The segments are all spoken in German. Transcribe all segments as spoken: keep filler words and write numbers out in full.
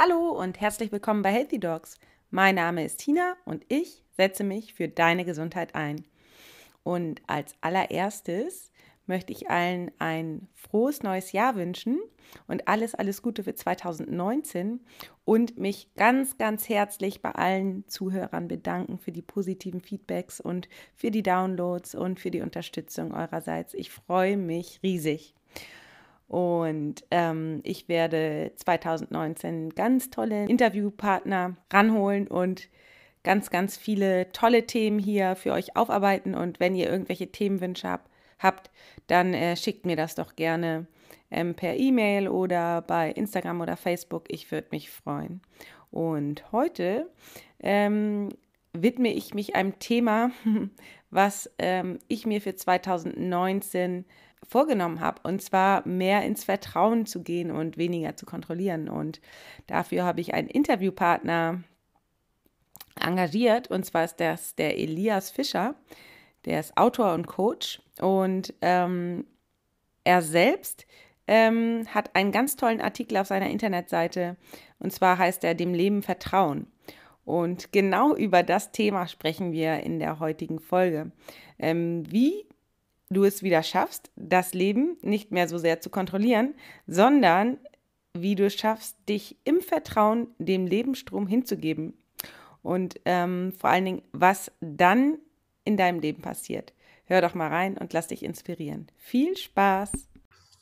Hallo und herzlich willkommen bei Healthy Dogs. Mein Name ist Tina und ich setze mich für deine Gesundheit ein. Und als allererstes möchte ich allen ein frohes neues Jahr wünschen und alles, alles Gute für zweitausendneunzehn und mich ganz, ganz herzlich bei allen Zuhörern bedanken für die positiven Feedbacks und für die Downloads und für die Unterstützung eurerseits. Ich freue mich riesig. Und ähm, ich werde zweitausendneunzehn ganz tolle Interviewpartner ranholen und ganz, ganz viele tolle Themen hier für euch aufarbeiten. Und wenn ihr irgendwelche Themenwünsche habt, habt, dann äh, schickt mir das doch gerne ähm, per E-Mail oder bei Instagram oder Facebook. Ich würde mich freuen. Und heute ähm, widme ich mich einem Thema, was ähm, ich mir für zweitausendneunzehn vorgenommen habe. Und zwar mehr ins Vertrauen zu gehen und weniger zu kontrollieren. Und dafür habe ich einen Interviewpartner engagiert. Und zwar ist das der Elias Fischer. Der ist Autor und Coach und ähm, er selbst ähm, hat einen ganz tollen Artikel auf seiner Internetseite und zwar heißt er "Dem Leben vertrauen". Und genau über das Thema sprechen wir in der heutigen Folge. Ähm, wie du es wieder schaffst, das Leben nicht mehr so sehr zu kontrollieren, sondern wie du es schaffst, dich im Vertrauen dem Lebensstrom hinzugeben und ähm, vor allen Dingen, was dann in deinem Leben passiert. Hör doch mal rein und lass dich inspirieren. Viel Spaß!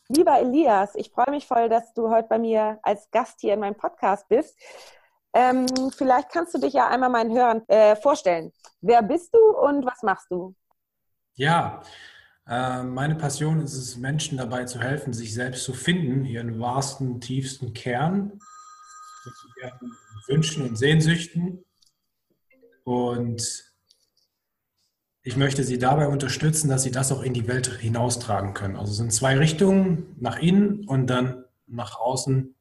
Lieber Elias, ich freue mich voll, dass du heute bei mir als Gast hier in meinem Podcast bist. Ähm, vielleicht kannst du dich ja einmal meinen Hörern äh, vorstellen. Wer bist du und was machst du? Ja, äh, meine Passion ist es, Menschen dabei zu helfen, sich selbst zu finden, ihren wahrsten, tiefsten Kern, mit ihren Wünschen und Sehnsüchten. Und ich möchte sie dabei unterstützen, dass sie das auch in die Welt hinaustragen können. Also es sind zwei Richtungen, nach innen und dann nach außen,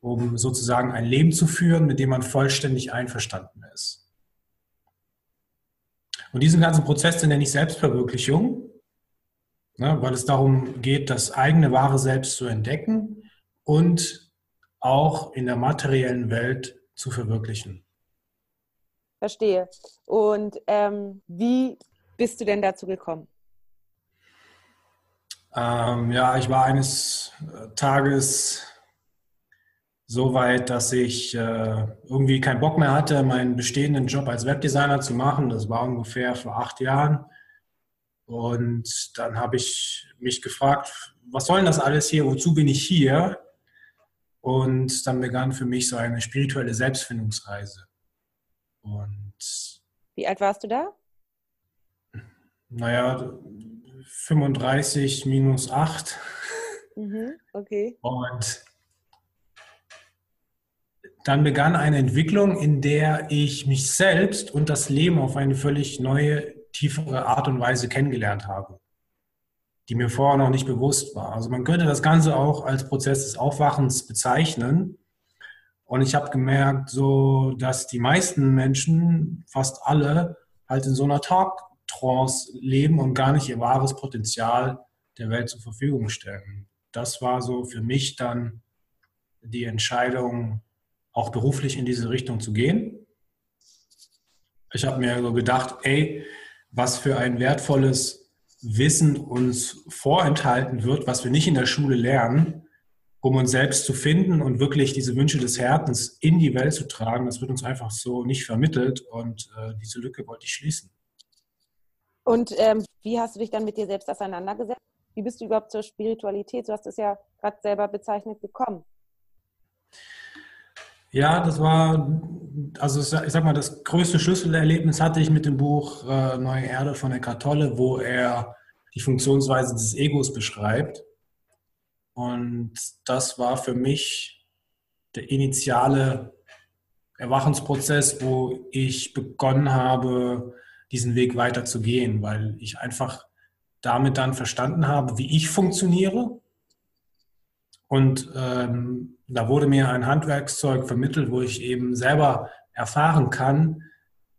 um sozusagen ein Leben zu führen, mit dem man vollständig einverstanden ist. Und diesen ganzen Prozess nenne ich Selbstverwirklichung, ne, weil es darum geht, das eigene wahre Selbst zu entdecken und auch in der materiellen Welt zu verwirklichen. Verstehe. Und ähm, wie bist du denn dazu gekommen? Ähm, ja, ich war eines Tages so weit, dass ich äh, irgendwie keinen Bock mehr hatte, meinen bestehenden Job als Webdesigner zu machen. Das war ungefähr vor acht Jahren. Und dann habe ich mich gefragt, was soll denn das alles hier? Wozu bin ich hier? Und dann begann für mich so eine spirituelle Selbstfindungsreise. Und wie alt warst du da? Naja, fünfunddreißig minus acht. Mhm, okay. Und dann begann eine Entwicklung, in der ich mich selbst und das Leben auf eine völlig neue, tiefere Art und Weise kennengelernt habe, die mir vorher noch nicht bewusst war. Also man könnte das Ganze auch als Prozess des Aufwachens bezeichnen. Und ich habe gemerkt, so, dass die meisten Menschen, fast alle, halt in so einer Tagtrance leben und gar nicht ihr wahres Potenzial der Welt zur Verfügung stellen. Das war so für mich dann die Entscheidung, auch beruflich in diese Richtung zu gehen. Ich habe mir so gedacht, ey, was für ein wertvolles Wissen uns vorenthalten wird, was wir nicht in der Schule lernen, um uns selbst zu finden und wirklich diese Wünsche des Herzens in die Welt zu tragen. Das wird uns einfach so nicht vermittelt und äh, diese Lücke wollte ich schließen. Und ähm, wie hast du dich dann mit dir selbst auseinandergesetzt? Wie bist du überhaupt zur Spiritualität, du hast es ja gerade selber bezeichnet, gekommen? Ja, das war, also ich sag mal, das größte Schlüsselerlebnis hatte ich mit dem Buch äh, Neue Erde von Eckart Tolle, wo er die Funktionsweise des Egos beschreibt. Und das war für mich der initiale Erwachensprozess, wo ich begonnen habe, diesen Weg weiterzugehen, weil ich einfach damit dann verstanden habe, wie ich funktioniere. Und ähm, da wurde mir ein Handwerkszeug vermittelt, wo ich eben selber erfahren kann,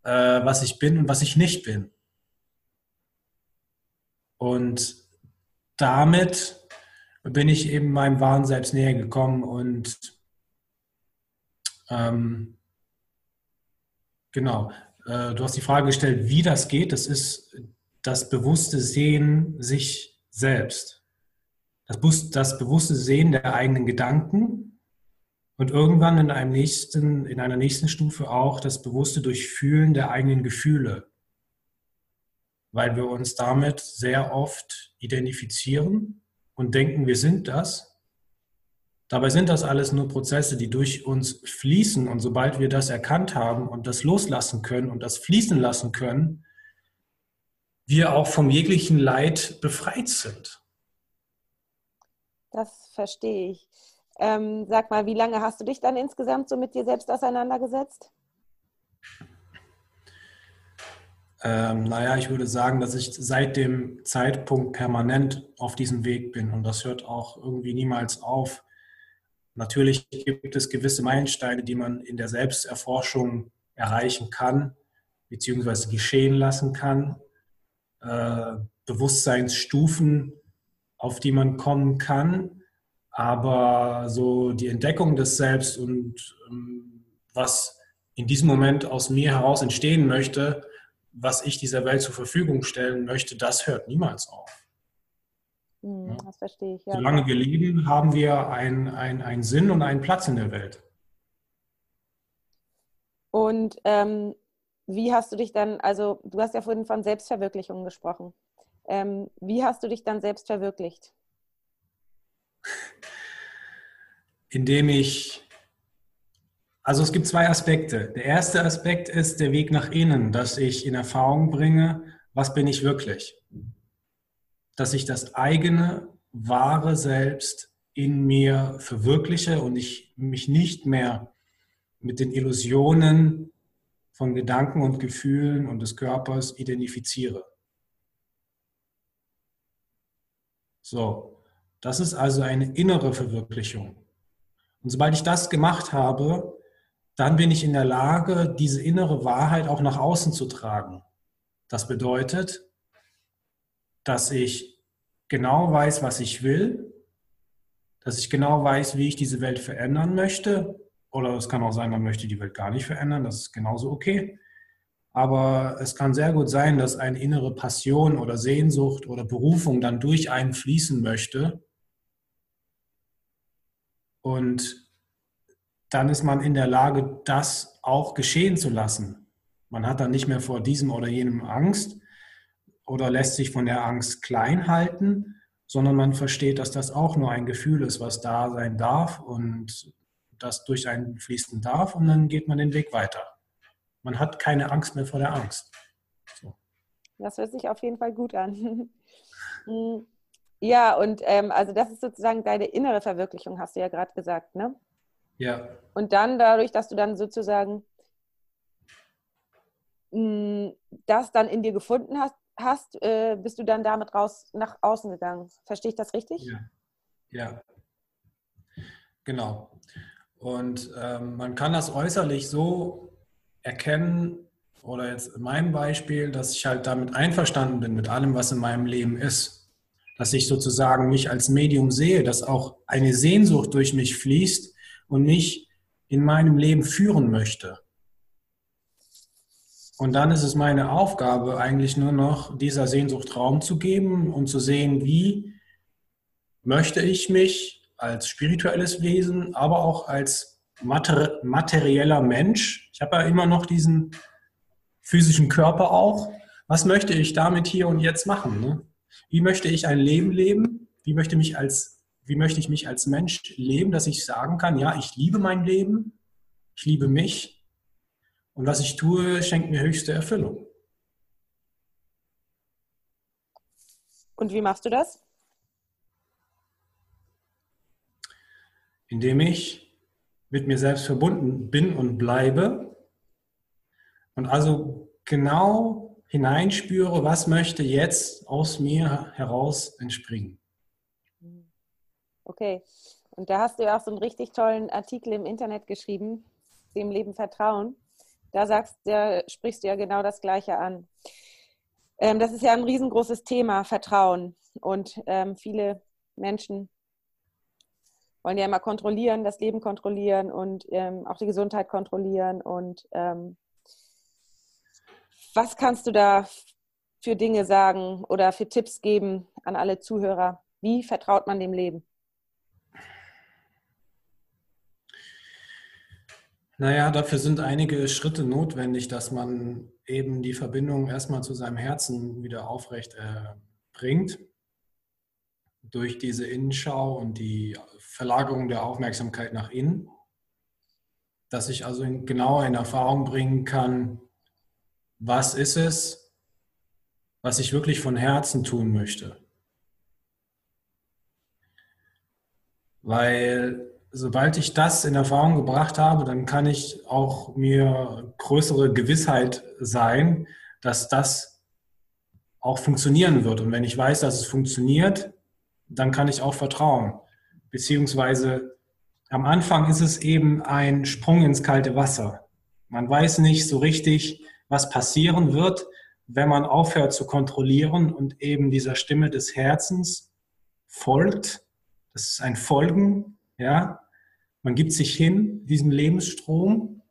äh, was ich bin und was ich nicht bin. Und damit bin ich eben meinem wahren Selbst näher gekommen und Ähm, genau, äh, du hast die Frage gestellt, wie das geht. Das ist das bewusste Sehen sich selbst. Das, Bus- das bewusste Sehen der eigenen Gedanken und irgendwann in, einem nächsten, in einer nächsten Stufe auch das bewusste Durchfühlen der eigenen Gefühle. Weil wir uns damit sehr oft identifizieren und denken, wir sind das. Dabei sind das alles nur Prozesse, die durch uns fließen. Und sobald wir das erkannt haben und das loslassen können und das fließen lassen können, wir auch vom jeglichen Leid befreit sind. Das verstehe ich. Ähm, sag mal, wie lange hast du dich dann insgesamt so mit dir selbst auseinandergesetzt? Ähm, naja, ich würde sagen, dass ich seit dem Zeitpunkt permanent auf diesem Weg bin und das hört auch irgendwie niemals auf. Natürlich gibt es gewisse Meilensteine, die man in der Selbsterforschung erreichen kann, beziehungsweise geschehen lassen kann, äh, Bewusstseinsstufen, auf die man kommen kann, aber so die Entdeckung des Selbst und ähm, was in diesem Moment aus mir heraus entstehen möchte, was ich dieser Welt zur Verfügung stellen möchte, das hört niemals auf. Hm, das verstehe ich, ja. Solange wir leben, haben wir einen, einen, einen Sinn und einen Platz in der Welt. Und ähm, wie hast du dich dann, also du hast ja vorhin von Selbstverwirklichung gesprochen. Ähm, wie hast du dich dann selbst verwirklicht? Indem ich Also es gibt zwei Aspekte. Der erste Aspekt ist der Weg nach innen, dass ich in Erfahrung bringe, was bin ich wirklich? Dass ich das eigene, wahre Selbst in mir verwirkliche und ich mich nicht mehr mit den Illusionen von Gedanken und Gefühlen und des Körpers identifiziere. So, das ist also eine innere Verwirklichung. Und sobald ich das gemacht habe, dann bin ich in der Lage, diese innere Wahrheit auch nach außen zu tragen. Das bedeutet, dass ich genau weiß, was ich will, dass ich genau weiß, wie ich diese Welt verändern möchte. Oder es kann auch sein, man möchte die Welt gar nicht verändern, das ist genauso okay. Aber es kann sehr gut sein, dass eine innere Passion oder Sehnsucht oder Berufung dann durch einen fließen möchte. Und dann ist man in der Lage, das auch geschehen zu lassen. Man hat dann nicht mehr vor diesem oder jenem Angst oder lässt sich von der Angst klein halten, sondern man versteht, dass das auch nur ein Gefühl ist, was da sein darf und das durch einen fließen darf und dann geht man den Weg weiter. Man hat keine Angst mehr vor der Angst. So. Das hört sich auf jeden Fall gut an. Ja, und ähm, also das ist sozusagen deine innere Verwirklichung, hast du ja gerade gesagt, ne? Ja. Und dann dadurch, dass du dann sozusagen mh, das dann in dir gefunden hast, hast äh, bist du dann damit raus nach außen gegangen. Verstehe ich das richtig? Ja, ja. Genau. Und ähm, man kann das äußerlich so erkennen, oder jetzt in meinem Beispiel, dass ich halt damit einverstanden bin, mit allem, was in meinem Leben ist. Dass ich sozusagen mich als Medium sehe, dass auch eine Sehnsucht durch mich fließt, und mich in meinem Leben führen möchte. Und dann ist es meine Aufgabe, eigentlich nur noch dieser Sehnsucht Raum zu geben und zu sehen, wie möchte ich mich als spirituelles Wesen, aber auch als mater- materieller Mensch, ich habe ja immer noch diesen physischen Körper auch, was möchte ich damit hier und jetzt machen? Ne? Wie möchte ich ein Leben leben? Wie möchte mich als Wie möchte ich mich als Mensch leben, dass ich sagen kann, ja, ich liebe mein Leben, ich liebe mich und was ich tue, schenkt mir höchste Erfüllung. Und wie machst du das? Indem ich mit mir selbst verbunden bin und bleibe und also genau hineinspüre, was möchte jetzt aus mir heraus entspringen. Okay, und da hast du ja auch so einen richtig tollen Artikel im Internet geschrieben, dem Leben Vertrauen. Da sagst, da sprichst du ja genau das Gleiche an. Ähm, das ist ja ein riesengroßes Thema, Vertrauen. Und ähm, viele Menschen wollen ja immer kontrollieren, das Leben kontrollieren und ähm, auch die Gesundheit kontrollieren. Und ähm, was kannst du da für Dinge sagen oder für Tipps geben an alle Zuhörer? Wie vertraut man dem Leben? Naja, dafür sind einige Schritte notwendig, dass man eben die Verbindung erstmal zu seinem Herzen wieder aufrecht äh, bringt. Durch diese Innenschau und die Verlagerung der Aufmerksamkeit nach innen. Dass ich also in, genauer in Erfahrung bringen kann, was ist es, was ich wirklich von Herzen tun möchte. Weil sobald ich das in Erfahrung gebracht habe, dann kann ich auch mir größere Gewissheit sein, dass das auch funktionieren wird. Und wenn ich weiß, dass es funktioniert, dann kann ich auch vertrauen. Beziehungsweise am Anfang ist es eben ein Sprung ins kalte Wasser. Man weiß nicht so richtig, was passieren wird, wenn man aufhört zu kontrollieren und eben dieser Stimme des Herzens folgt. Das ist ein Folgen, ja. Man gibt sich hin, diesem Lebensstrom,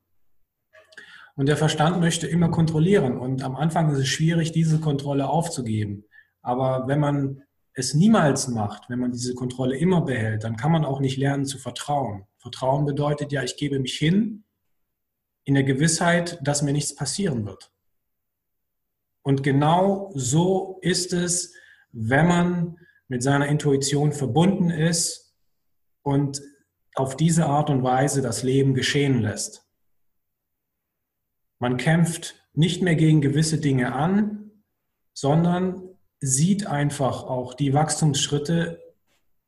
und der Verstand möchte immer kontrollieren, und am Anfang ist es schwierig, diese Kontrolle aufzugeben. Aber wenn man es niemals macht, wenn man diese Kontrolle immer behält, dann kann man auch nicht lernen zu vertrauen. Vertrauen bedeutet ja, ich gebe mich hin in der Gewissheit, dass mir nichts passieren wird. Und genau so ist es, wenn man mit seiner Intuition verbunden ist und auf diese Art und Weise das Leben geschehen lässt. Man kämpft nicht mehr gegen gewisse Dinge an, sondern sieht einfach auch die Wachstumsschritte,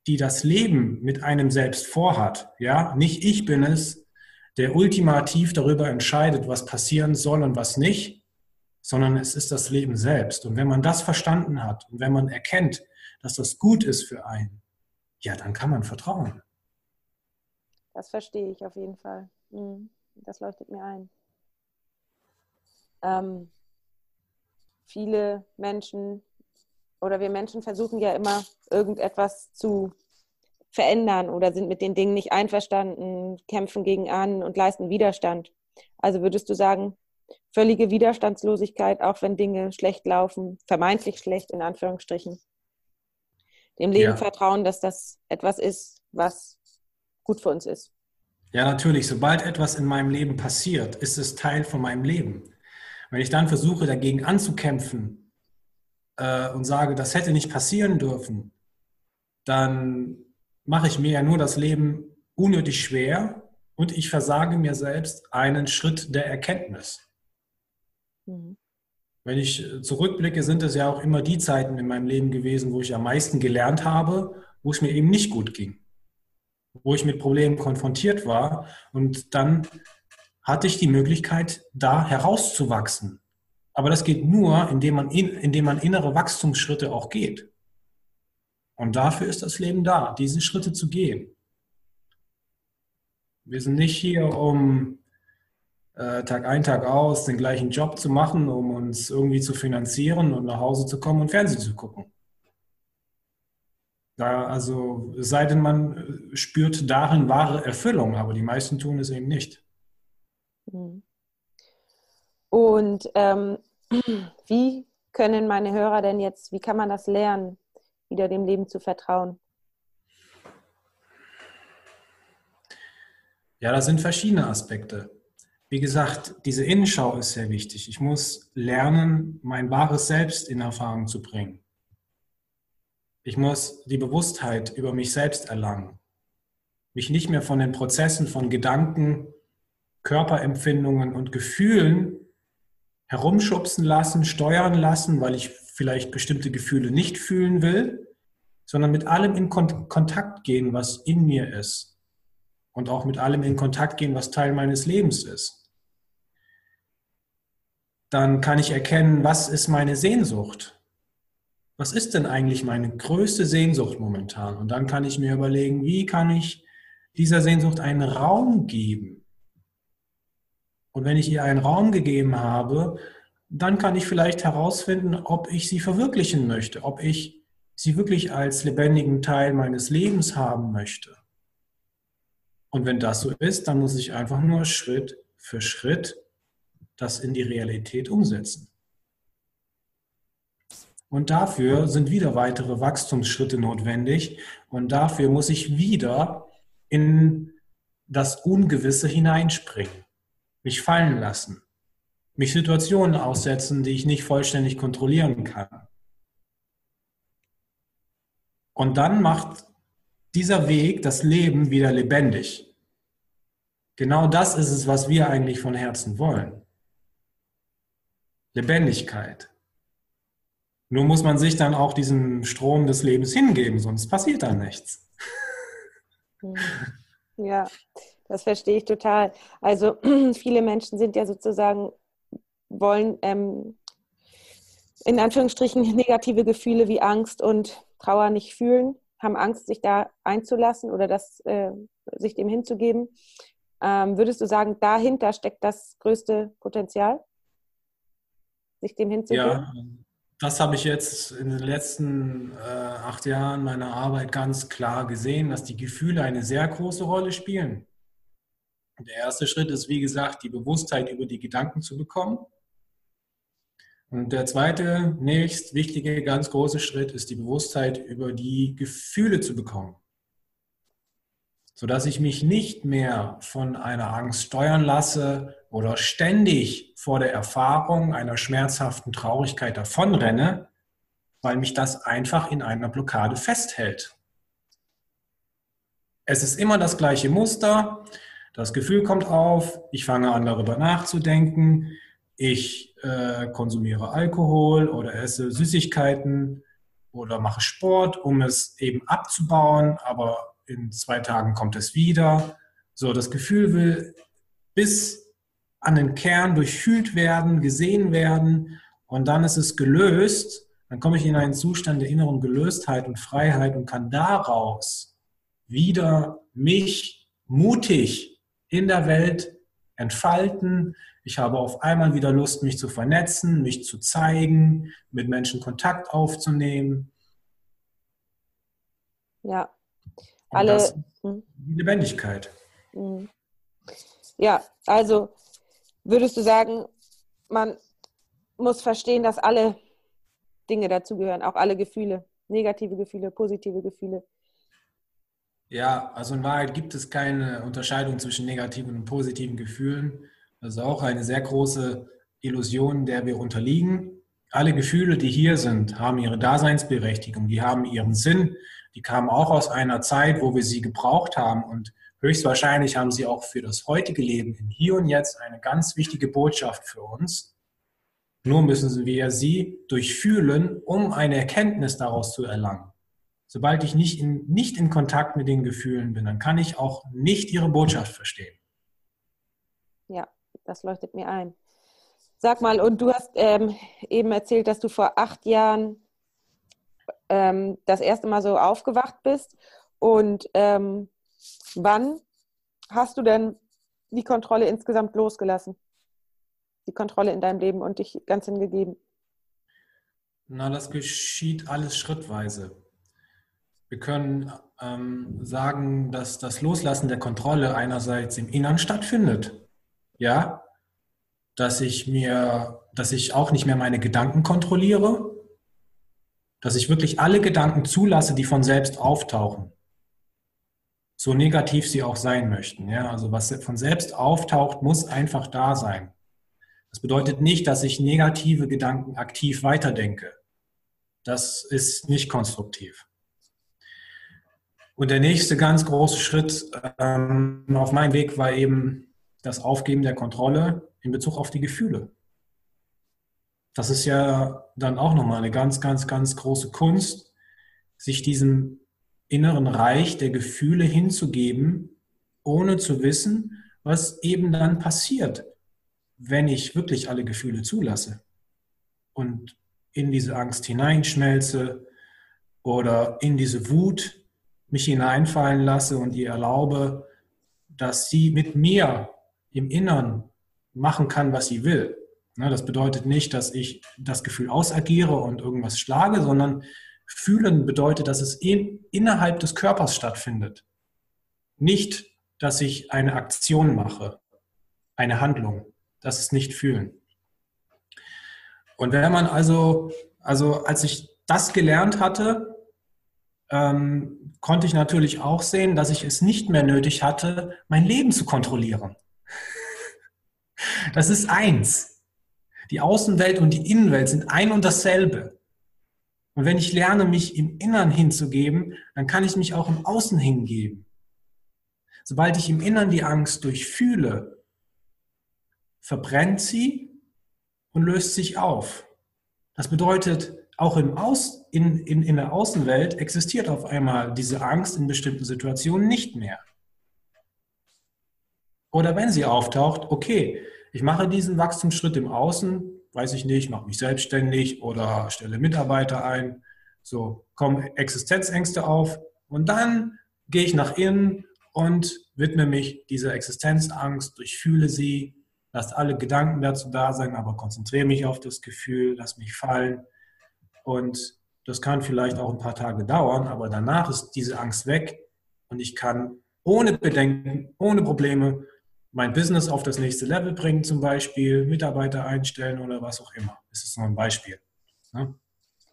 die das Leben mit einem selbst vorhat. Ja? Nicht ich bin es, der ultimativ darüber entscheidet, was passieren soll und was nicht, sondern es ist das Leben selbst. Und wenn man das verstanden hat und wenn man erkennt, dass das gut ist für einen, ja, dann kann man vertrauen. Das verstehe ich auf jeden Fall. Das leuchtet mir ein. Ähm, viele Menschen oder wir Menschen versuchen ja immer, irgendetwas zu verändern oder sind mit den Dingen nicht einverstanden, kämpfen gegen an und leisten Widerstand. Also würdest du sagen, völlige Widerstandslosigkeit, auch wenn Dinge schlecht laufen, vermeintlich schlecht in Anführungsstrichen, dem Leben ja. Vertrauen, dass das etwas ist, was gut für uns ist. Ja, natürlich. Sobald etwas in meinem Leben passiert, ist es Teil von meinem Leben. Wenn ich dann versuche, dagegen anzukämpfen äh, und sage, das hätte nicht passieren dürfen, dann mache ich mir ja nur das Leben unnötig schwer und ich versage mir selbst einen Schritt der Erkenntnis. Mhm. Wenn ich zurückblicke, sind es ja auch immer die Zeiten in meinem Leben gewesen, wo ich am meisten gelernt habe, wo es mir eben nicht gut ging, wo ich mit Problemen konfrontiert war, und dann hatte ich die Möglichkeit, da herauszuwachsen. Aber das geht nur, indem man, in, indem man innere Wachstumsschritte auch geht. Und dafür ist das Leben da, diese Schritte zu gehen. Wir sind nicht hier, um äh, Tag ein, Tag aus den gleichen Job zu machen, um uns irgendwie zu finanzieren und nach Hause zu kommen und Fernsehen zu gucken. Da, also, es sei denn, man spürt darin wahre Erfüllung, aber die meisten tun es eben nicht. Und ähm, wie können meine Hörer denn jetzt, wie kann man das lernen, wieder dem Leben zu vertrauen? Ja, da sind verschiedene Aspekte. Wie gesagt, diese Innenschau ist sehr wichtig. Ich muss lernen, mein wahres Selbst in Erfahrung zu bringen. Ich muss die Bewusstheit über mich selbst erlangen. Mich nicht mehr von den Prozessen von Gedanken, Körperempfindungen und Gefühlen herumschubsen lassen, steuern lassen, weil ich vielleicht bestimmte Gefühle nicht fühlen will, sondern mit allem in Kon- Kontakt gehen, was in mir ist. Und auch mit allem in Kontakt gehen, was Teil meines Lebens ist. Dann kann ich erkennen, was ist meine Sehnsucht? Was ist denn eigentlich meine größte Sehnsucht momentan? Und dann kann ich mir überlegen, wie kann ich dieser Sehnsucht einen Raum geben? Und wenn ich ihr einen Raum gegeben habe, dann kann ich vielleicht herausfinden, ob ich sie verwirklichen möchte, ob ich sie wirklich als lebendigen Teil meines Lebens haben möchte. Und wenn das so ist, dann muss ich einfach nur Schritt für Schritt das in die Realität umsetzen. Und dafür sind wieder weitere Wachstumsschritte notwendig. Und dafür muss ich wieder in das Ungewisse hineinspringen, mich fallen lassen, mich Situationen aussetzen, die ich nicht vollständig kontrollieren kann. Und dann macht dieser Weg das Leben wieder lebendig. Genau das ist es, was wir eigentlich von Herzen wollen. Lebendigkeit. Nur muss man sich dann auch diesem Strom des Lebens hingeben, sonst passiert da nichts. Ja, das verstehe ich total. Also viele Menschen sind ja sozusagen, wollen ähm, in Anführungsstrichen negative Gefühle wie Angst und Trauer nicht fühlen, haben Angst, sich da einzulassen oder das, äh, sich dem hinzugeben. Ähm, würdest du sagen, dahinter steckt das größte Potenzial, sich dem hinzugeben? Ja, das habe ich jetzt in den letzten äh, acht Jahren meiner Arbeit ganz klar gesehen, dass die Gefühle eine sehr große Rolle spielen. Der erste Schritt ist, wie gesagt, die Bewusstheit über die Gedanken zu bekommen. Und der zweite, nächst wichtige, ganz große Schritt ist die Bewusstheit über die Gefühle zu bekommen. Sodass ich mich nicht mehr von einer Angst steuern lasse oder ständig vor der Erfahrung einer schmerzhaften Traurigkeit davonrenne, weil mich das einfach in einer Blockade festhält. Es ist immer das gleiche Muster. Das Gefühl kommt auf, ich fange an, darüber nachzudenken, ich äh, konsumiere Alkohol oder esse Süßigkeiten oder mache Sport, um es eben abzubauen, aber in zwei Tagen kommt es wieder. So, das Gefühl will bis an den Kern durchfühlt werden, gesehen werden und dann ist es gelöst. Dann komme ich in einen Zustand der inneren Gelöstheit und Freiheit und kann daraus wieder mich mutig in der Welt entfalten. Ich habe auf einmal wieder Lust, mich zu vernetzen, mich zu zeigen, mit Menschen Kontakt aufzunehmen. Ja, alle. Das, die Lebendigkeit. Ja, also würdest du sagen, man muss verstehen, dass alle Dinge dazugehören, auch alle Gefühle, negative Gefühle, positive Gefühle. Ja, also in Wahrheit gibt es keine Unterscheidung zwischen negativen und positiven Gefühlen. Das ist auch eine sehr große Illusion, der wir unterliegen. Alle Gefühle, die hier sind, haben ihre Daseinsberechtigung, die haben ihren Sinn. Die kamen auch aus einer Zeit, wo wir sie gebraucht haben. Und höchstwahrscheinlich haben sie auch für das heutige Leben im Hier und Jetzt eine ganz wichtige Botschaft für uns. Nur müssen wir sie durchfühlen, um eine Erkenntnis daraus zu erlangen. Sobald ich nicht in, nicht in Kontakt mit den Gefühlen bin, dann kann ich auch nicht ihre Botschaft verstehen. Ja, das leuchtet mir ein. Sag mal, und du hast ähm, eben erzählt, dass du vor acht Jahren ähm, das erste Mal so aufgewacht bist. Und ähm, wann hast du denn die Kontrolle insgesamt losgelassen? Die Kontrolle in deinem Leben und dich ganz hingegeben? Na, das geschieht alles schrittweise. Wir können ähm, sagen, dass das Loslassen der Kontrolle einerseits im Innern stattfindet. Ja, dass ich mir, dass ich auch nicht mehr meine Gedanken kontrolliere, dass ich wirklich alle Gedanken zulasse, die von selbst auftauchen. So negativ sie auch sein möchten. Ja, also was von selbst auftaucht, muss einfach da sein. Das bedeutet nicht, dass ich negative Gedanken aktiv weiterdenke. Das ist nicht konstruktiv. Und der nächste ganz große Schritt ähm, auf meinem Weg war eben das Aufgeben der Kontrolle in Bezug auf die Gefühle. Das ist ja dann auch nochmal eine ganz, ganz, ganz große Kunst, sich diesem inneren Reich der Gefühle hinzugeben, ohne zu wissen, was eben dann passiert, wenn ich wirklich alle Gefühle zulasse und in diese Angst hineinschmelze oder in diese Wut mich hineinfallen lasse und ihr erlaube, dass sie mit mir im Innern machen kann, was sie will. Das bedeutet nicht, dass ich das Gefühl ausagiere und irgendwas schlage, sondern fühlen bedeutet, dass es innerhalb des Körpers stattfindet. Nicht dass ich eine Aktion mache, eine Handlung. Das ist nicht fühlen. Und wenn man also, also als ich das gelernt hatte, ähm, konnte ich natürlich auch sehen, dass ich es nicht mehr nötig hatte, mein Leben zu kontrollieren. Das ist eins. Die Außenwelt und die Innenwelt sind ein und dasselbe. Und wenn ich lerne, mich im Innern hinzugeben, dann kann ich mich auch im Außen hingeben. Sobald ich im Innern die Angst durchfühle, verbrennt sie und löst sich auf. Das bedeutet, auch im Aus, in, in, in der Außenwelt existiert auf einmal diese Angst in bestimmten Situationen nicht mehr. Oder wenn sie auftaucht, okay, ich mache diesen Wachstumsschritt im Außen, weiß ich nicht, mache mich selbstständig oder stelle Mitarbeiter ein, so kommen Existenzängste auf und dann gehe ich nach innen und widme mich dieser Existenzangst, durchfühle sie, lasse alle Gedanken dazu da sein, aber konzentriere mich auf das Gefühl, lass mich fallen. Und das kann vielleicht auch ein paar Tage dauern, aber danach ist diese Angst weg und ich kann ohne Bedenken, ohne Probleme mein Business auf das nächste Level bringen, zum Beispiel Mitarbeiter einstellen oder was auch immer. Das ist nur ein Beispiel. Ne?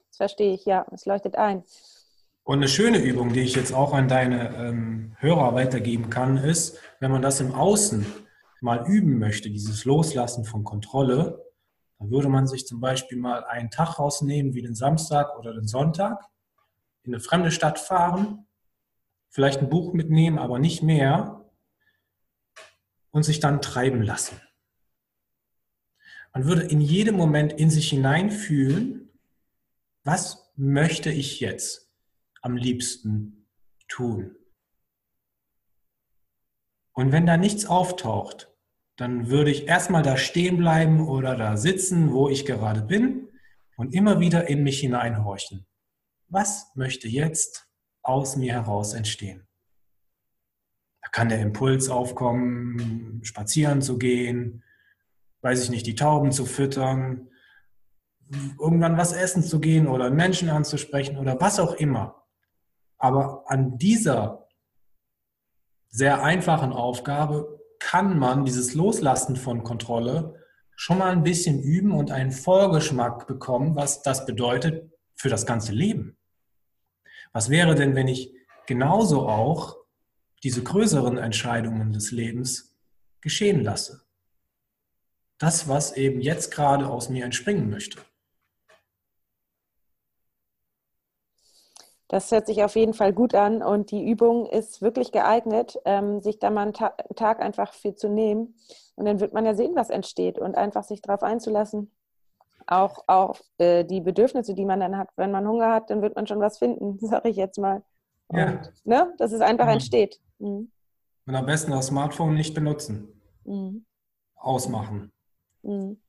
Das verstehe ich, ja. Es leuchtet ein. Und eine schöne Übung, die ich jetzt auch an deine ähm, Hörer weitergeben kann, ist, wenn man das im Außen mal üben möchte, dieses Loslassen von Kontrolle, dann würde man sich zum Beispiel mal einen Tag rausnehmen, wie den Samstag oder den Sonntag, in eine fremde Stadt fahren, vielleicht ein Buch mitnehmen, aber nicht mehr, und sich dann treiben lassen. Man würde in jedem Moment in sich hineinfühlen, was möchte ich jetzt am liebsten tun? Und wenn da nichts auftaucht, dann würde ich erstmal da stehen bleiben oder da sitzen, wo ich gerade bin, und immer wieder in mich hineinhorchen. Was möchte jetzt aus mir heraus entstehen? Da kann der Impuls aufkommen, spazieren zu gehen, weiß ich nicht, die Tauben zu füttern, irgendwann was essen zu gehen oder Menschen anzusprechen oder was auch immer. Aber an dieser sehr einfachen Aufgabe kann man dieses Loslassen von Kontrolle schon mal ein bisschen üben und einen Vorgeschmack bekommen, was das bedeutet für das ganze Leben. Was wäre denn, wenn ich genauso auch diese größeren Entscheidungen des Lebens geschehen lasse? Das, was eben jetzt gerade aus mir entspringen möchte. Das hört sich auf jeden Fall gut an und die Übung ist wirklich geeignet, sich da mal einen Tag einfach für zu nehmen. Und dann wird man ja sehen, was entsteht und einfach sich darauf einzulassen. Auch, auch die Bedürfnisse, die man dann hat. Wenn man Hunger hat, dann wird man schon was finden, sage ich jetzt mal. Und, ja. ne, dass es einfach mhm. entsteht. Mhm. Und am besten das Smartphone nicht benutzen. Mhm. Ausmachen. Mhm.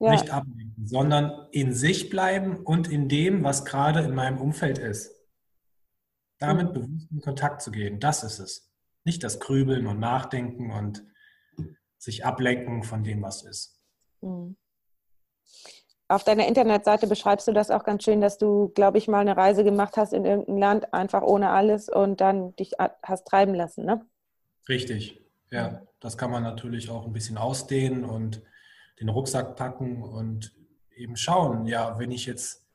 Ja. Nicht ablenken, sondern in sich bleiben und in dem, was gerade in meinem Umfeld ist. Damit bewusst in Kontakt zu gehen, das ist es. Nicht das Grübeln und Nachdenken und sich ablenken von dem, was ist. Auf deiner Internetseite beschreibst du das auch ganz schön, dass du, glaube ich, mal eine Reise gemacht hast in irgendein Land, einfach ohne alles und dann dich hast treiben lassen, ne? Richtig, ja. Das kann man natürlich auch ein bisschen ausdehnen und den Rucksack packen und eben schauen, ja, wenn ich jetzt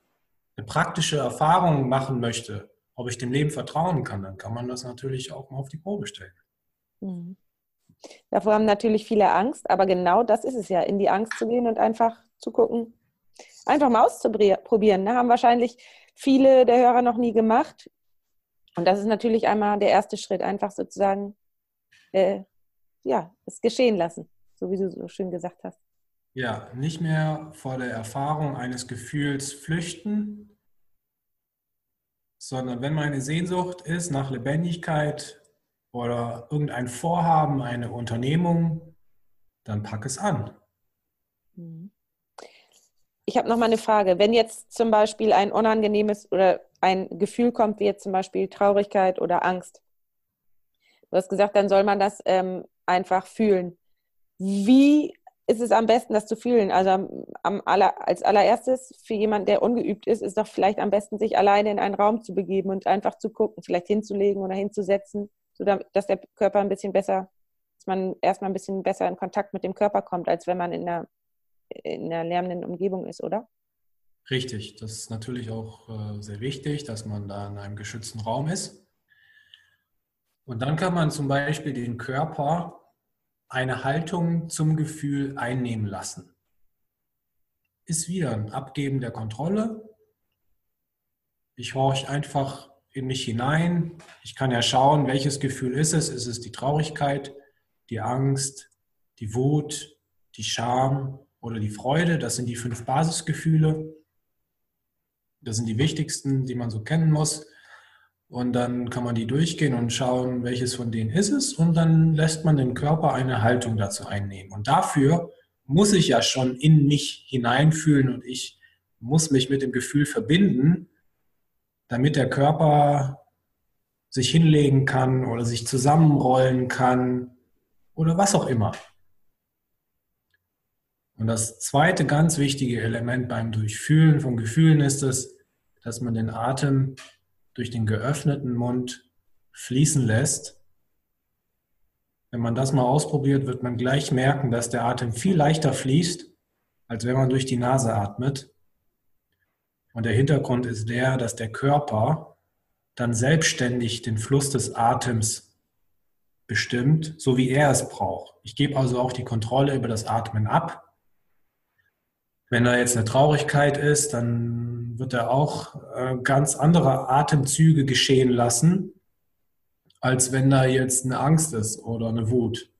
eine praktische Erfahrung machen möchte, ob ich dem Leben vertrauen kann, dann kann man das natürlich auch mal auf die Probe stellen. Mhm. Davor haben natürlich viele Angst, aber genau das ist es ja, in die Angst zu gehen und einfach zu gucken, einfach mal auszuprobieren. Da haben wahrscheinlich viele der Hörer noch nie gemacht. Und das ist natürlich einmal der erste Schritt, einfach sozusagen äh, ja, es geschehen lassen, so wie du so schön gesagt hast. Ja, nicht mehr vor der Erfahrung eines Gefühls flüchten, sondern wenn meine Sehnsucht ist nach Lebendigkeit oder irgendein Vorhaben, eine Unternehmung, dann pack es an. Ich habe noch mal eine Frage. Wenn jetzt zum Beispiel ein unangenehmes oder ein Gefühl kommt, wie jetzt zum Beispiel Traurigkeit oder Angst, du hast gesagt, dann soll man das ähm, einfach fühlen. Wie ist es am besten, das zu fühlen? Also am aller, als allererstes für jemanden, der ungeübt ist, ist doch vielleicht am besten, sich alleine in einen Raum zu begeben und einfach zu gucken, vielleicht hinzulegen oder hinzusetzen, dass der Körper ein bisschen besser, dass man erstmal ein bisschen besser in Kontakt mit dem Körper kommt, als wenn man in einer, in einer lärmenden Umgebung ist, oder? Richtig, das ist natürlich auch sehr wichtig, dass man da in einem geschützten Raum ist. Und dann kann man zum Beispiel den Körper eine Haltung zum Gefühl einnehmen lassen. Ist wieder ein Abgeben der Kontrolle. Ich horche einfach in mich hinein. Ich kann ja schauen, welches Gefühl ist es. Ist es die Traurigkeit, die Angst, die Wut, die Scham oder die Freude? Das sind die fünf Basisgefühle. Das sind die wichtigsten, die man so kennen muss. Und dann kann man die durchgehen und schauen, welches von denen ist es. Und dann lässt man den Körper eine Haltung dazu einnehmen. Und dafür muss ich ja schon in mich hineinfühlen und ich muss mich mit dem Gefühl verbinden, damit der Körper sich hinlegen kann oder sich zusammenrollen kann oder was auch immer. Und das zweite ganz wichtige Element beim Durchfühlen von Gefühlen ist es, dass man den Atem durch den geöffneten Mund fließen lässt. Wenn man das mal ausprobiert, wird man gleich merken, dass der Atem viel leichter fließt, als wenn man durch die Nase atmet. Und der Hintergrund ist der, dass der Körper dann selbstständig den Fluss des Atems bestimmt, so wie er es braucht. Ich gebe also auch die Kontrolle über das Atmen ab. Wenn da jetzt eine Traurigkeit ist, dann wird er auch ganz andere Atemzüge geschehen lassen, als wenn da jetzt eine Angst ist oder eine Wut.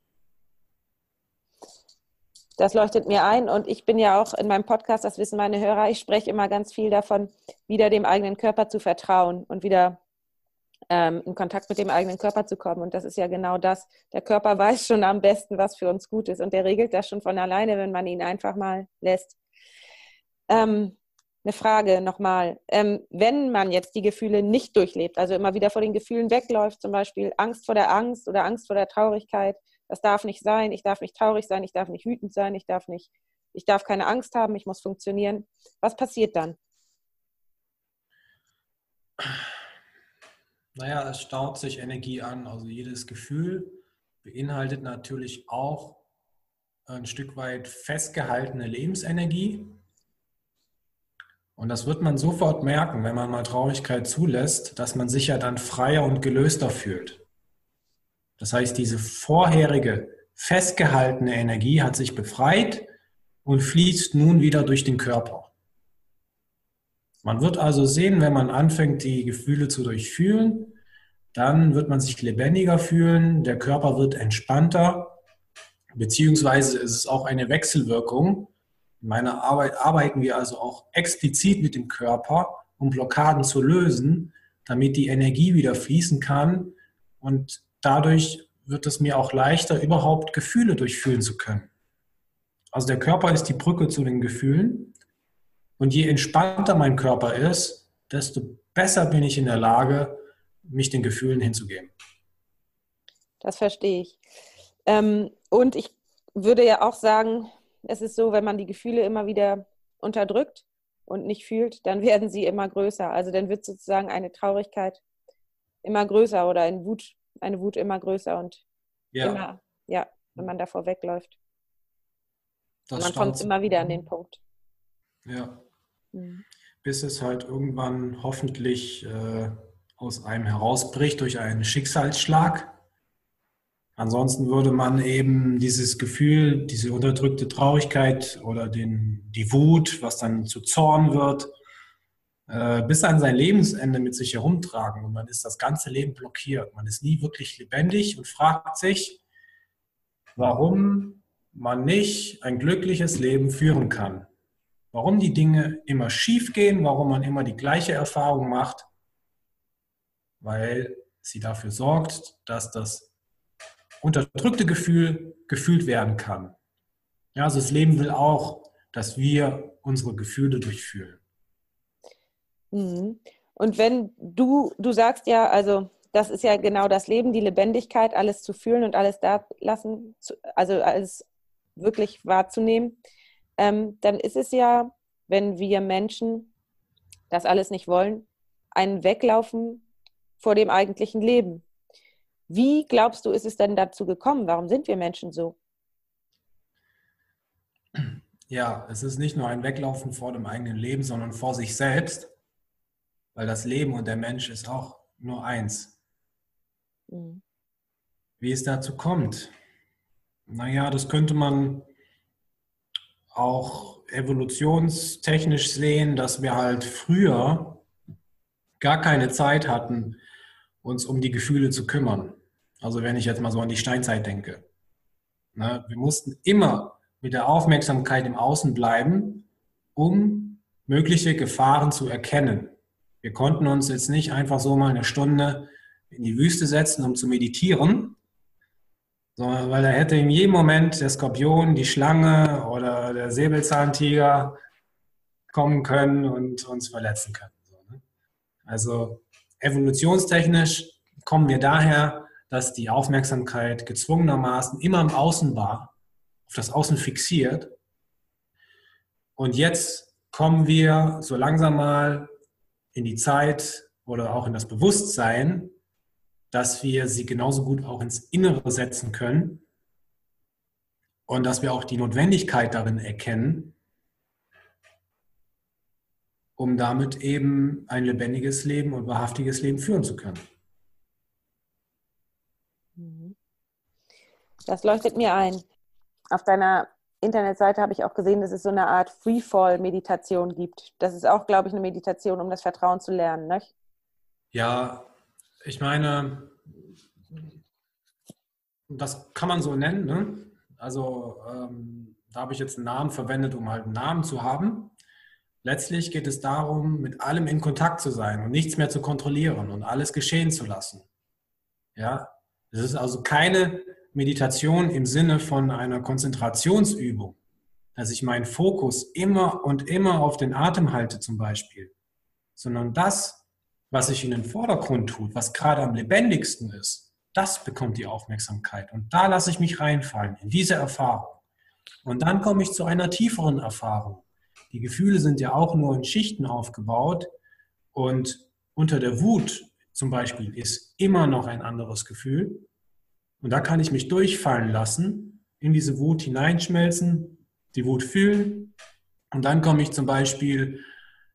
Das leuchtet mir ein und ich bin ja auch in meinem Podcast, das wissen meine Hörer, ich spreche immer ganz viel davon, wieder dem eigenen Körper zu vertrauen und wieder ähm, in Kontakt mit dem eigenen Körper zu kommen. Und das ist ja genau das. Der Körper weiß schon am besten, was für uns gut ist und der regelt das schon von alleine, wenn man ihn einfach mal lässt. Ähm, eine Frage nochmal. Ähm, wenn man jetzt die Gefühle nicht durchlebt, also immer wieder vor den Gefühlen wegläuft, zum Beispiel Angst vor der Angst oder Angst vor der Traurigkeit, das darf nicht sein, ich darf nicht traurig sein, ich darf nicht wütend sein, ich darf nicht, ich darf keine Angst haben, ich muss funktionieren. Was passiert dann? Naja, es staut sich Energie an. Also jedes Gefühl beinhaltet natürlich auch ein Stück weit festgehaltene Lebensenergie. Und das wird man sofort merken, wenn man mal Traurigkeit zulässt, dass man sich ja dann freier und gelöster fühlt. Das heißt, diese vorherige festgehaltene Energie hat sich befreit und fließt nun wieder durch den Körper. Man wird also sehen, wenn man anfängt, die Gefühle zu durchfühlen, dann wird man sich lebendiger fühlen, der Körper wird entspannter, beziehungsweise ist es auch eine Wechselwirkung. In meiner Arbeit arbeiten wir also auch explizit mit dem Körper, um Blockaden zu lösen, damit die Energie wieder fließen kann und dadurch wird es mir auch leichter, überhaupt Gefühle durchfühlen zu können. Also der Körper ist die Brücke zu den Gefühlen. Und je entspannter mein Körper ist, desto besser bin ich in der Lage, mich den Gefühlen hinzugeben. Das verstehe ich. Ähm, und ich würde ja auch sagen, es ist so, wenn man die Gefühle immer wieder unterdrückt und nicht fühlt, dann werden sie immer größer. Also dann wird sozusagen eine Traurigkeit immer größer oder ein Wut eine Wut immer größer und ja. immer, ja, wenn man davor wegläuft. Das man kommt immer wieder an den Punkt. Ja. Mhm. Bis es halt irgendwann hoffentlich äh, aus einem herausbricht durch einen Schicksalsschlag. Ansonsten würde man eben dieses Gefühl, diese unterdrückte Traurigkeit oder den, die Wut, was dann zu Zorn wird, bis an sein Lebensende mit sich herumtragen und man ist das ganze Leben blockiert. Man ist nie wirklich lebendig und fragt sich, warum man nicht ein glückliches Leben führen kann. Warum die Dinge immer schief gehen, warum man immer die gleiche Erfahrung macht, weil sie dafür sorgt, dass das unterdrückte Gefühl gefühlt werden kann. Ja, also das Leben will auch, dass wir unsere Gefühle durchfühlen. Und wenn du, du sagst ja, also das ist ja genau das Leben, die Lebendigkeit, alles zu fühlen und alles da lassen, also alles wirklich wahrzunehmen, ähm, dann ist es ja, wenn wir Menschen das alles nicht wollen, ein Weglaufen vor dem eigentlichen Leben. Wie glaubst du, ist es denn dazu gekommen? Warum sind wir Menschen so? Ja, es ist nicht nur ein Weglaufen vor dem eigenen Leben, sondern vor sich selbst, weil das Leben und der Mensch ist auch nur eins. Mhm. Wie es dazu kommt? Naja, das könnte man auch evolutionstechnisch sehen, dass wir halt früher gar keine Zeit hatten, uns um die Gefühle zu kümmern. Also wenn ich jetzt mal so an die Steinzeit denke. Ne, wir mussten immer mit der Aufmerksamkeit im Außen bleiben, um mögliche Gefahren zu erkennen. Wir konnten uns jetzt nicht einfach so mal eine Stunde in die Wüste setzen, um zu meditieren, sondern weil da hätte in jedem Moment der Skorpion, die Schlange oder der Säbelzahntiger kommen können und uns verletzen können. Also evolutionstechnisch kommen wir daher, dass die Aufmerksamkeit gezwungenermaßen immer im Außen war, auf das Außen fixiert. Und jetzt kommen wir so langsam mal in die Zeit oder auch in das Bewusstsein, dass wir sie genauso gut auch ins Innere setzen können und dass wir auch die Notwendigkeit darin erkennen, um damit eben ein lebendiges Leben und wahrhaftiges Leben führen zu können. Das leuchtet mir ein. Auf deiner Internetseite habe ich auch gesehen, dass es so eine Art Freefall-Meditation gibt. Das ist auch, glaube ich, eine Meditation, um das Vertrauen zu lernen, ne? Ja, ich meine, das kann man so nennen, ne? Also ähm, da habe ich jetzt einen Namen verwendet, um halt einen Namen zu haben. Letztlich geht es darum, mit allem in Kontakt zu sein und nichts mehr zu kontrollieren und alles geschehen zu lassen. Ja? Es ist also keine Meditation im Sinne von einer Konzentrationsübung, dass ich meinen Fokus immer und immer auf den Atem halte zum Beispiel, sondern das, was sich in den Vordergrund tut, was gerade am lebendigsten ist, das bekommt die Aufmerksamkeit. Und da lasse ich mich reinfallen, in diese Erfahrung. Und dann komme ich zu einer tieferen Erfahrung. Die Gefühle sind ja auch nur in Schichten aufgebaut und unter der Wut zum Beispiel ist immer noch ein anderes Gefühl und da kann ich mich durchfallen lassen, in diese Wut hineinschmelzen, die Wut fühlen und dann komme ich zum Beispiel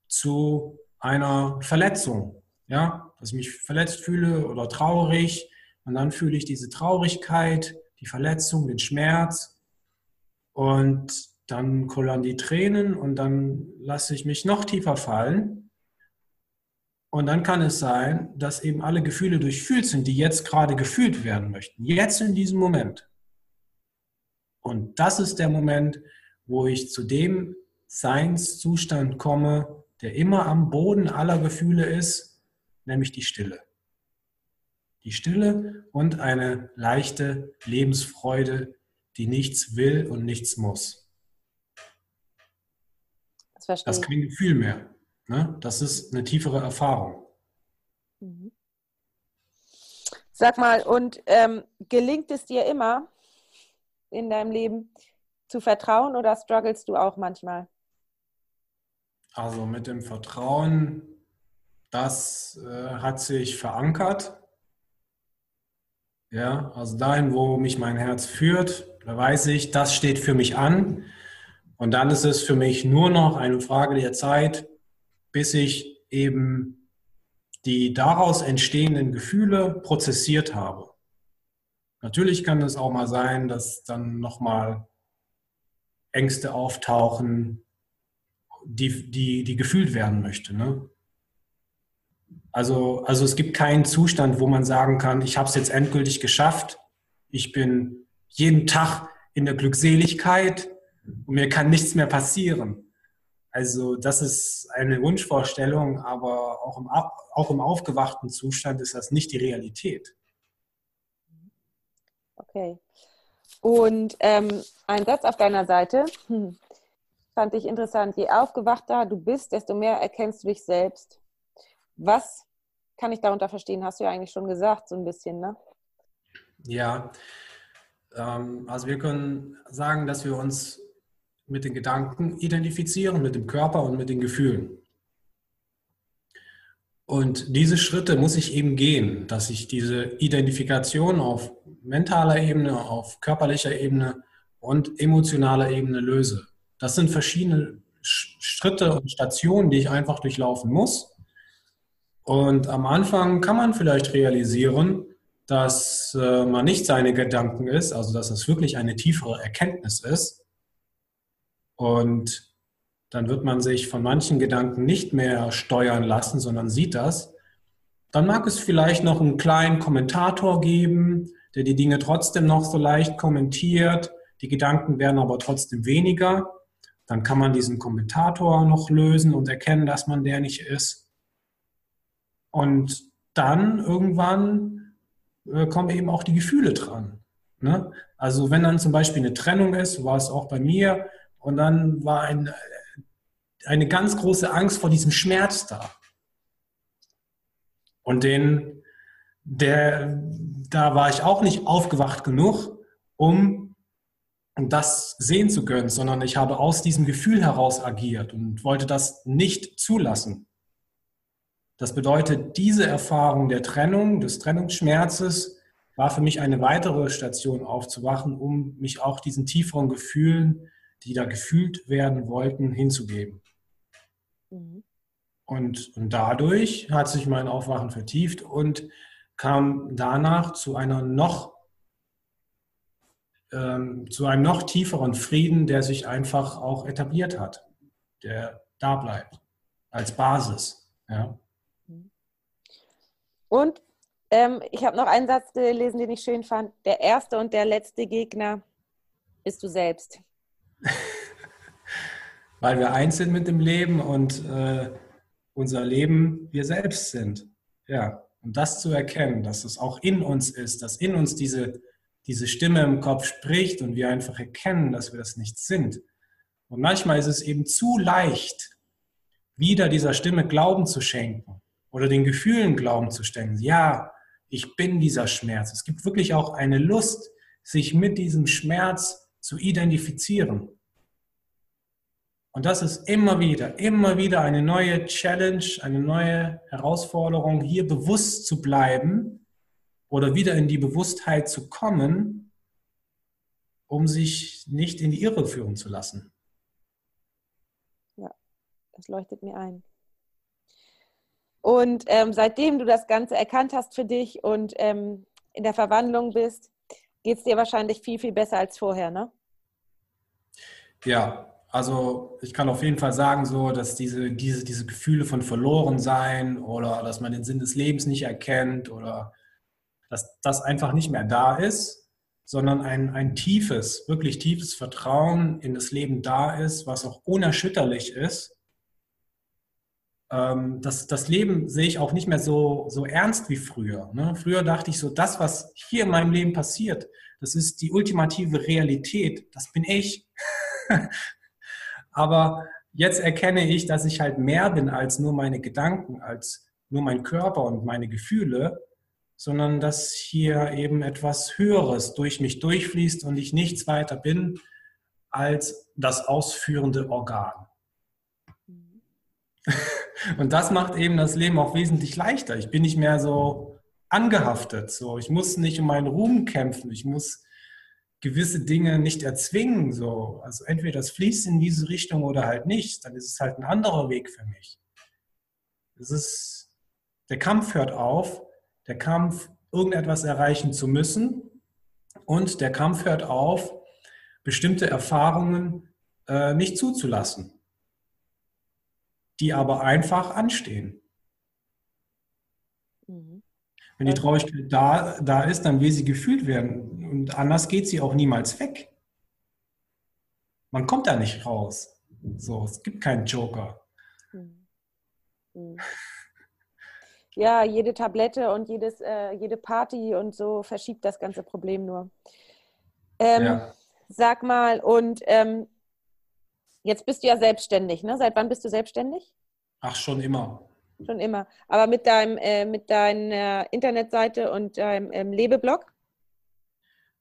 zu einer Verletzung, ja, dass ich mich verletzt fühle oder traurig und dann fühle ich diese Traurigkeit, die Verletzung, den Schmerz und dann kullern die Tränen und dann lasse ich mich noch tiefer fallen. Und dann kann es sein, dass eben alle Gefühle durchfühlt sind, die jetzt gerade gefühlt werden möchten. Jetzt in diesem Moment. Und das ist der Moment, wo ich zu dem Seinszustand komme, der immer am Boden aller Gefühle ist, nämlich die Stille. Die Stille und eine leichte Lebensfreude, die nichts will und nichts muss. Verstehen. Das ist kein Gefühl mehr. Ne? Das ist eine tiefere Erfahrung. Mhm. Sag mal, und ähm, gelingt es dir immer in deinem Leben zu vertrauen oder strugglest du auch manchmal? Also mit dem Vertrauen, das äh, hat sich verankert. Ja, also dahin, wo mich mein Herz führt, da weiß ich, das steht für mich an. Und dann ist es für mich nur noch eine Frage der Zeit, bis ich eben die daraus entstehenden Gefühle prozessiert habe. Natürlich kann es auch mal sein, dass dann nochmal Ängste auftauchen, die, die, die gefühlt werden möchten. Ne? Also, also es gibt keinen Zustand, wo man sagen kann, ich habe es jetzt endgültig geschafft, ich bin jeden Tag in der Glückseligkeit, und mir kann nichts mehr passieren. Also das ist eine Wunschvorstellung, aber auch im, Ab- auch im aufgewachten Zustand ist das nicht die Realität. Okay. Und ähm, ein Satz auf deiner Seite hm. fand ich interessant. Je aufgewachter du bist, desto mehr erkennst du dich selbst. Was kann ich darunter verstehen? Hast du ja eigentlich schon gesagt, so ein bisschen, ne? Ja. Ähm, also wir können sagen, dass wir uns mit den Gedanken identifizieren, mit dem Körper und mit den Gefühlen. Und diese Schritte muss ich eben gehen, dass ich diese Identifikation auf mentaler Ebene, auf körperlicher Ebene und emotionaler Ebene löse. Das sind verschiedene Schritte und Stationen, die ich einfach durchlaufen muss. Und am Anfang kann man vielleicht realisieren, dass man nicht seine Gedanken ist, also dass es wirklich eine tiefere Erkenntnis ist. Und dann wird man sich von manchen Gedanken nicht mehr steuern lassen, sondern sieht das. Dann mag es vielleicht noch einen kleinen Kommentator geben, der die Dinge trotzdem noch so leicht kommentiert. Die Gedanken werden aber trotzdem weniger. Dann kann man diesen Kommentator noch lösen und erkennen, dass man der nicht ist. Und dann irgendwann äh, kommen eben auch die Gefühle dran. Ne? Also wenn dann zum Beispiel eine Trennung ist, war es auch bei mir, und dann war ein, eine ganz große Angst vor diesem Schmerz da. Und den, der, da war ich auch nicht aufgewacht genug, um das sehen zu können, sondern ich habe aus diesem Gefühl heraus agiert und wollte das nicht zulassen. Das bedeutet, diese Erfahrung der Trennung, des Trennungsschmerzes, war für mich eine weitere Station aufzuwachen, um mich auch diesen tieferen Gefühlen zu die da gefühlt werden wollten, hinzugeben. Mhm. Und, und dadurch hat sich mein Aufwachen vertieft und kam danach zu einer noch, ähm, zu einem noch tieferen Frieden, der sich einfach auch etabliert hat, der da bleibt, als Basis. Ja. Und ähm, ich habe noch einen Satz gelesen, den ich schön fand. Der erste und der letzte Gegner bist du selbst. Weil wir eins sind mit dem Leben und äh, unser Leben wir selbst sind. Ja, und das zu erkennen, dass es auch in uns ist, dass in uns diese, diese Stimme im Kopf spricht und wir einfach erkennen, dass wir das nicht sind. Und manchmal ist es eben zu leicht, wieder dieser Stimme Glauben zu schenken oder den Gefühlen Glauben zu schenken. Ja, ich bin dieser Schmerz. Es gibt wirklich auch eine Lust, sich mit diesem Schmerz zu identifizieren. Und das ist immer wieder, immer wieder eine neue Challenge, eine neue Herausforderung, hier bewusst zu bleiben oder wieder in die Bewusstheit zu kommen, um sich nicht in die Irre führen zu lassen. Ja, das leuchtet mir ein. Und ähm, seitdem du das Ganze erkannt hast für dich und ähm, in der Verwandlung bist, geht es dir wahrscheinlich viel, viel besser als vorher, ne? Ja, also ich kann auf jeden Fall sagen, so, dass diese, diese, diese Gefühle von Verlorensein oder dass man den Sinn des Lebens nicht erkennt oder dass das einfach nicht mehr da ist, sondern ein, ein tiefes, wirklich tiefes Vertrauen in das Leben da ist, was auch unerschütterlich ist. Ähm, das, das Leben sehe ich auch nicht mehr so, so ernst wie früher. Ne? Früher dachte ich so, das, was hier in meinem Leben passiert, das ist die ultimative Realität, das bin ich. Aber jetzt erkenne ich, dass ich halt mehr bin als nur meine Gedanken, als nur mein Körper und meine Gefühle, sondern dass hier eben etwas Höheres durch mich durchfließt und ich nichts weiter bin als das ausführende Organ. Und das macht eben das Leben auch wesentlich leichter. Ich bin nicht mehr so angehaftet. So. Ich muss nicht um meinen Ruhm kämpfen. Ich muss gewisse Dinge nicht erzwingen. So. Also entweder das fließt in diese Richtung oder halt nicht. Dann ist es halt ein anderer Weg für mich. Es ist, der Kampf hört auf. Der Kampf, irgendetwas erreichen zu müssen. Und der Kampf hört auf, bestimmte Erfahrungen äh, nicht zuzulassen, die aber einfach anstehen. Mhm. Wenn die Traurigkeit da, da ist, dann will sie gefühlt werden. Und anders geht sie auch niemals weg. Man kommt da nicht raus. So, es gibt keinen Joker. Mhm. Mhm. Ja, jede Tablette und jedes, äh, jede Party und so verschiebt das ganze Problem nur. Ähm, ja. Sag mal, und ähm, jetzt bist du ja selbstständig, ne? Seit wann bist du selbstständig? Ach, schon immer. Schon immer. Aber mit, deinem, äh, mit deiner Internetseite und deinem ähm, Lebeblog?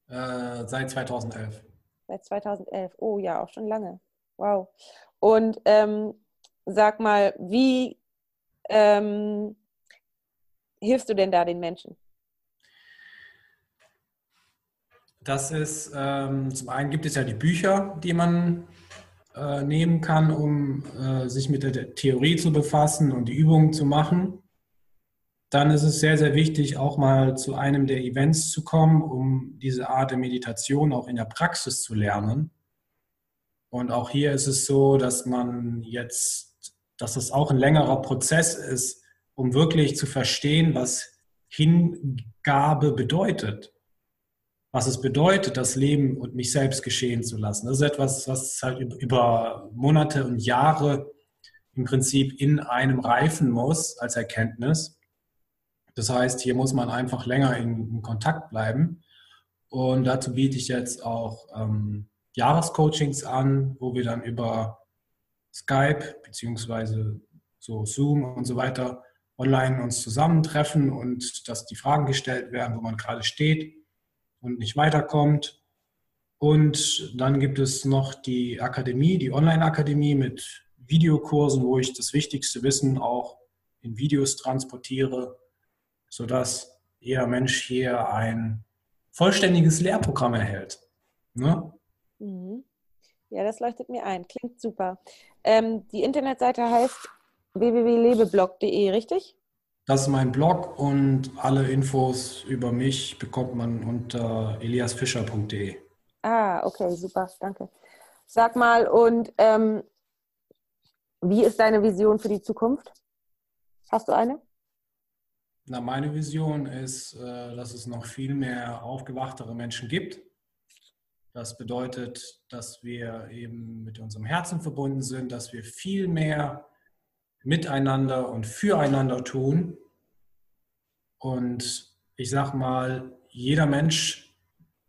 Äh, seit zweitausendelf. Seit zweitausendelf. Oh ja, auch schon lange. Wow. Und ähm, sag mal, wie ähm, hilfst du denn da den Menschen? Das ist, ähm, zum einen gibt es ja die Bücher, die man äh, nehmen kann, um äh, sich mit der Theorie zu befassen und die Übungen zu machen. Dann ist es sehr, sehr wichtig, auch mal zu einem der Events zu kommen, um diese Art der Meditation auch in der Praxis zu lernen. Und auch hier ist es so, dass man jetzt, dass es auch ein längerer Prozess ist, um wirklich zu verstehen, was Hingabe bedeutet. Was es bedeutet, das Leben und mich selbst geschehen zu lassen. Das ist etwas, was halt über Monate und Jahre im Prinzip in einem reifen muss als Erkenntnis. Das heißt, hier muss man einfach länger in, in Kontakt bleiben. Und dazu biete ich jetzt auch ähm, Jahrescoachings an, wo wir dann über Skype beziehungsweise so Zoom und so weiter online uns zusammentreffen und dass die Fragen gestellt werden, wo man gerade steht und nicht weiterkommt. Und dann gibt es noch die Akademie, die Online-Akademie mit Videokursen, wo ich das wichtigste Wissen auch in Videos transportiere, sodass jeder Mensch hier ein vollständiges Lehrprogramm erhält. Ne? Mhm. Ja, das leuchtet mir ein. Klingt super. Ähm, die Internetseite heißt w w w punkt lebeblog punkt de, richtig? Das ist mein Blog und alle Infos über mich bekommt man unter elias fischer punkt de. Ah, okay, super, danke. Sag mal, und ähm, wie ist deine Vision für die Zukunft? Hast du eine? Na, meine Vision ist, äh, dass es noch viel mehr aufgewachtere Menschen gibt. Das bedeutet, dass wir eben mit unserem Herzen verbunden sind, dass wir viel mehr miteinander und füreinander tun. Und ich sag mal, jeder Mensch,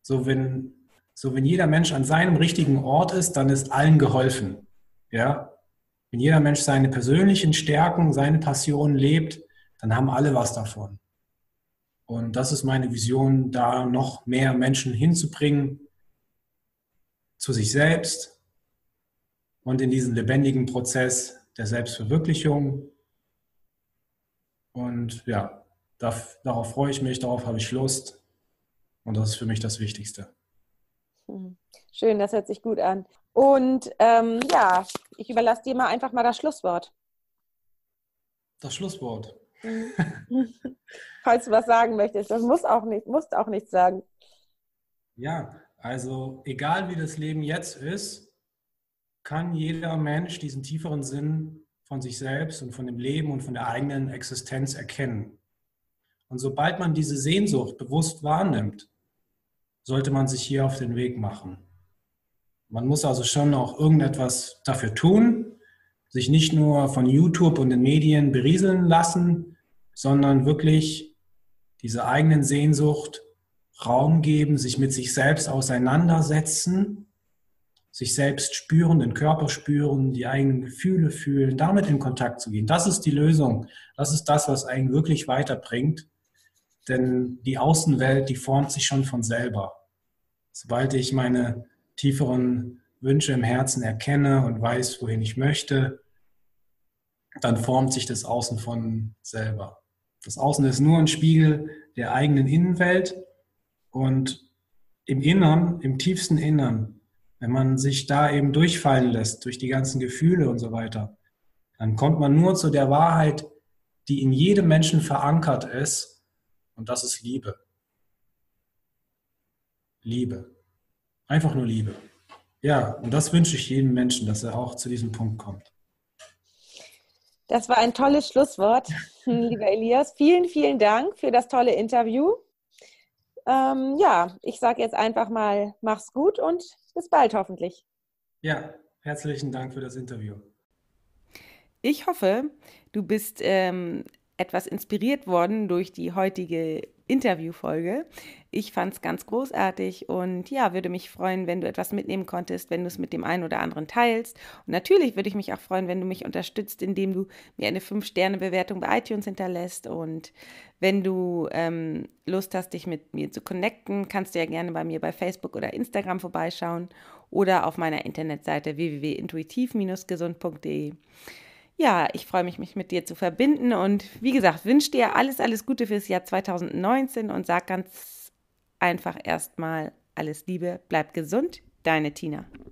so wenn, so wenn jeder Mensch an seinem richtigen Ort ist, dann ist allen geholfen. Ja? Wenn jeder Mensch seine persönlichen Stärken, seine Passionen lebt, dann haben alle was davon. Und das ist meine Vision, da noch mehr Menschen hinzubringen zu sich selbst und in diesen lebendigen Prozess der Selbstverwirklichung. Und ja, darf, darauf freue ich mich, darauf habe ich Lust. Und das ist für mich das Wichtigste. Schön, das hört sich gut an. Und ähm, ja, ich überlasse dir mal einfach mal das Schlusswort. Das Schlusswort. Falls du was sagen möchtest, das muss auch nicht, musst auch nichts sagen. Ja, also egal wie das Leben jetzt ist, kann jeder Mensch diesen tieferen Sinn von sich selbst und von dem Leben und von der eigenen Existenz erkennen. Und sobald man diese Sehnsucht bewusst wahrnimmt, sollte man sich hier auf den Weg machen. Man muss also schon auch irgendetwas dafür tun, sich nicht nur von YouTube und den Medien berieseln lassen, sondern wirklich dieser eigenen Sehnsucht Raum geben, sich mit sich selbst auseinandersetzen, sich selbst spüren, den Körper spüren, die eigenen Gefühle fühlen, damit in Kontakt zu gehen. Das ist die Lösung. Das ist das, was einen wirklich weiterbringt. Denn die Außenwelt, die formt sich schon von selber. Sobald ich meine tieferen Wünsche im Herzen erkenne und weiß, wohin ich möchte, dann formt sich das Außen von selber. Das Außen ist nur ein Spiegel der eigenen Innenwelt. Und im Innern, im tiefsten Innern, wenn man sich da eben durchfallen lässt, durch die ganzen Gefühle und so weiter, dann kommt man nur zu der Wahrheit, die in jedem Menschen verankert ist. Und das ist Liebe. Liebe. Einfach nur Liebe. Ja, und das wünsche ich jedem Menschen, dass er auch zu diesem Punkt kommt. Das war ein tolles Schlusswort, lieber Elias. Vielen, vielen Dank für das tolle Interview. Ähm, ja, ich sage jetzt einfach mal, mach's gut und bis bald hoffentlich. Ja, herzlichen Dank für das Interview. Ich hoffe, du bist ähm, etwas inspiriert worden durch die heutige Interviewfolge. Ich fand's ganz großartig und ja, würde mich freuen, wenn du etwas mitnehmen konntest, wenn du es mit dem einen oder anderen teilst. Und natürlich würde ich mich auch freuen, wenn du mich unterstützt, indem du mir eine fünf Sterne Bewertung bei iTunes hinterlässt. Und wenn du ähm, Lust hast, dich mit mir zu connecten, kannst du ja gerne bei mir bei Facebook oder Instagram vorbeischauen oder auf meiner Internetseite w w w punkt intuitiv dash gesund punkt de. ja, ich freue mich, mich mit dir zu verbinden und wie gesagt, wünsche dir alles, alles Gute fürs Jahr zwanzig neunzehn und sag ganz einfach erstmal alles Liebe, bleib gesund, deine Tina.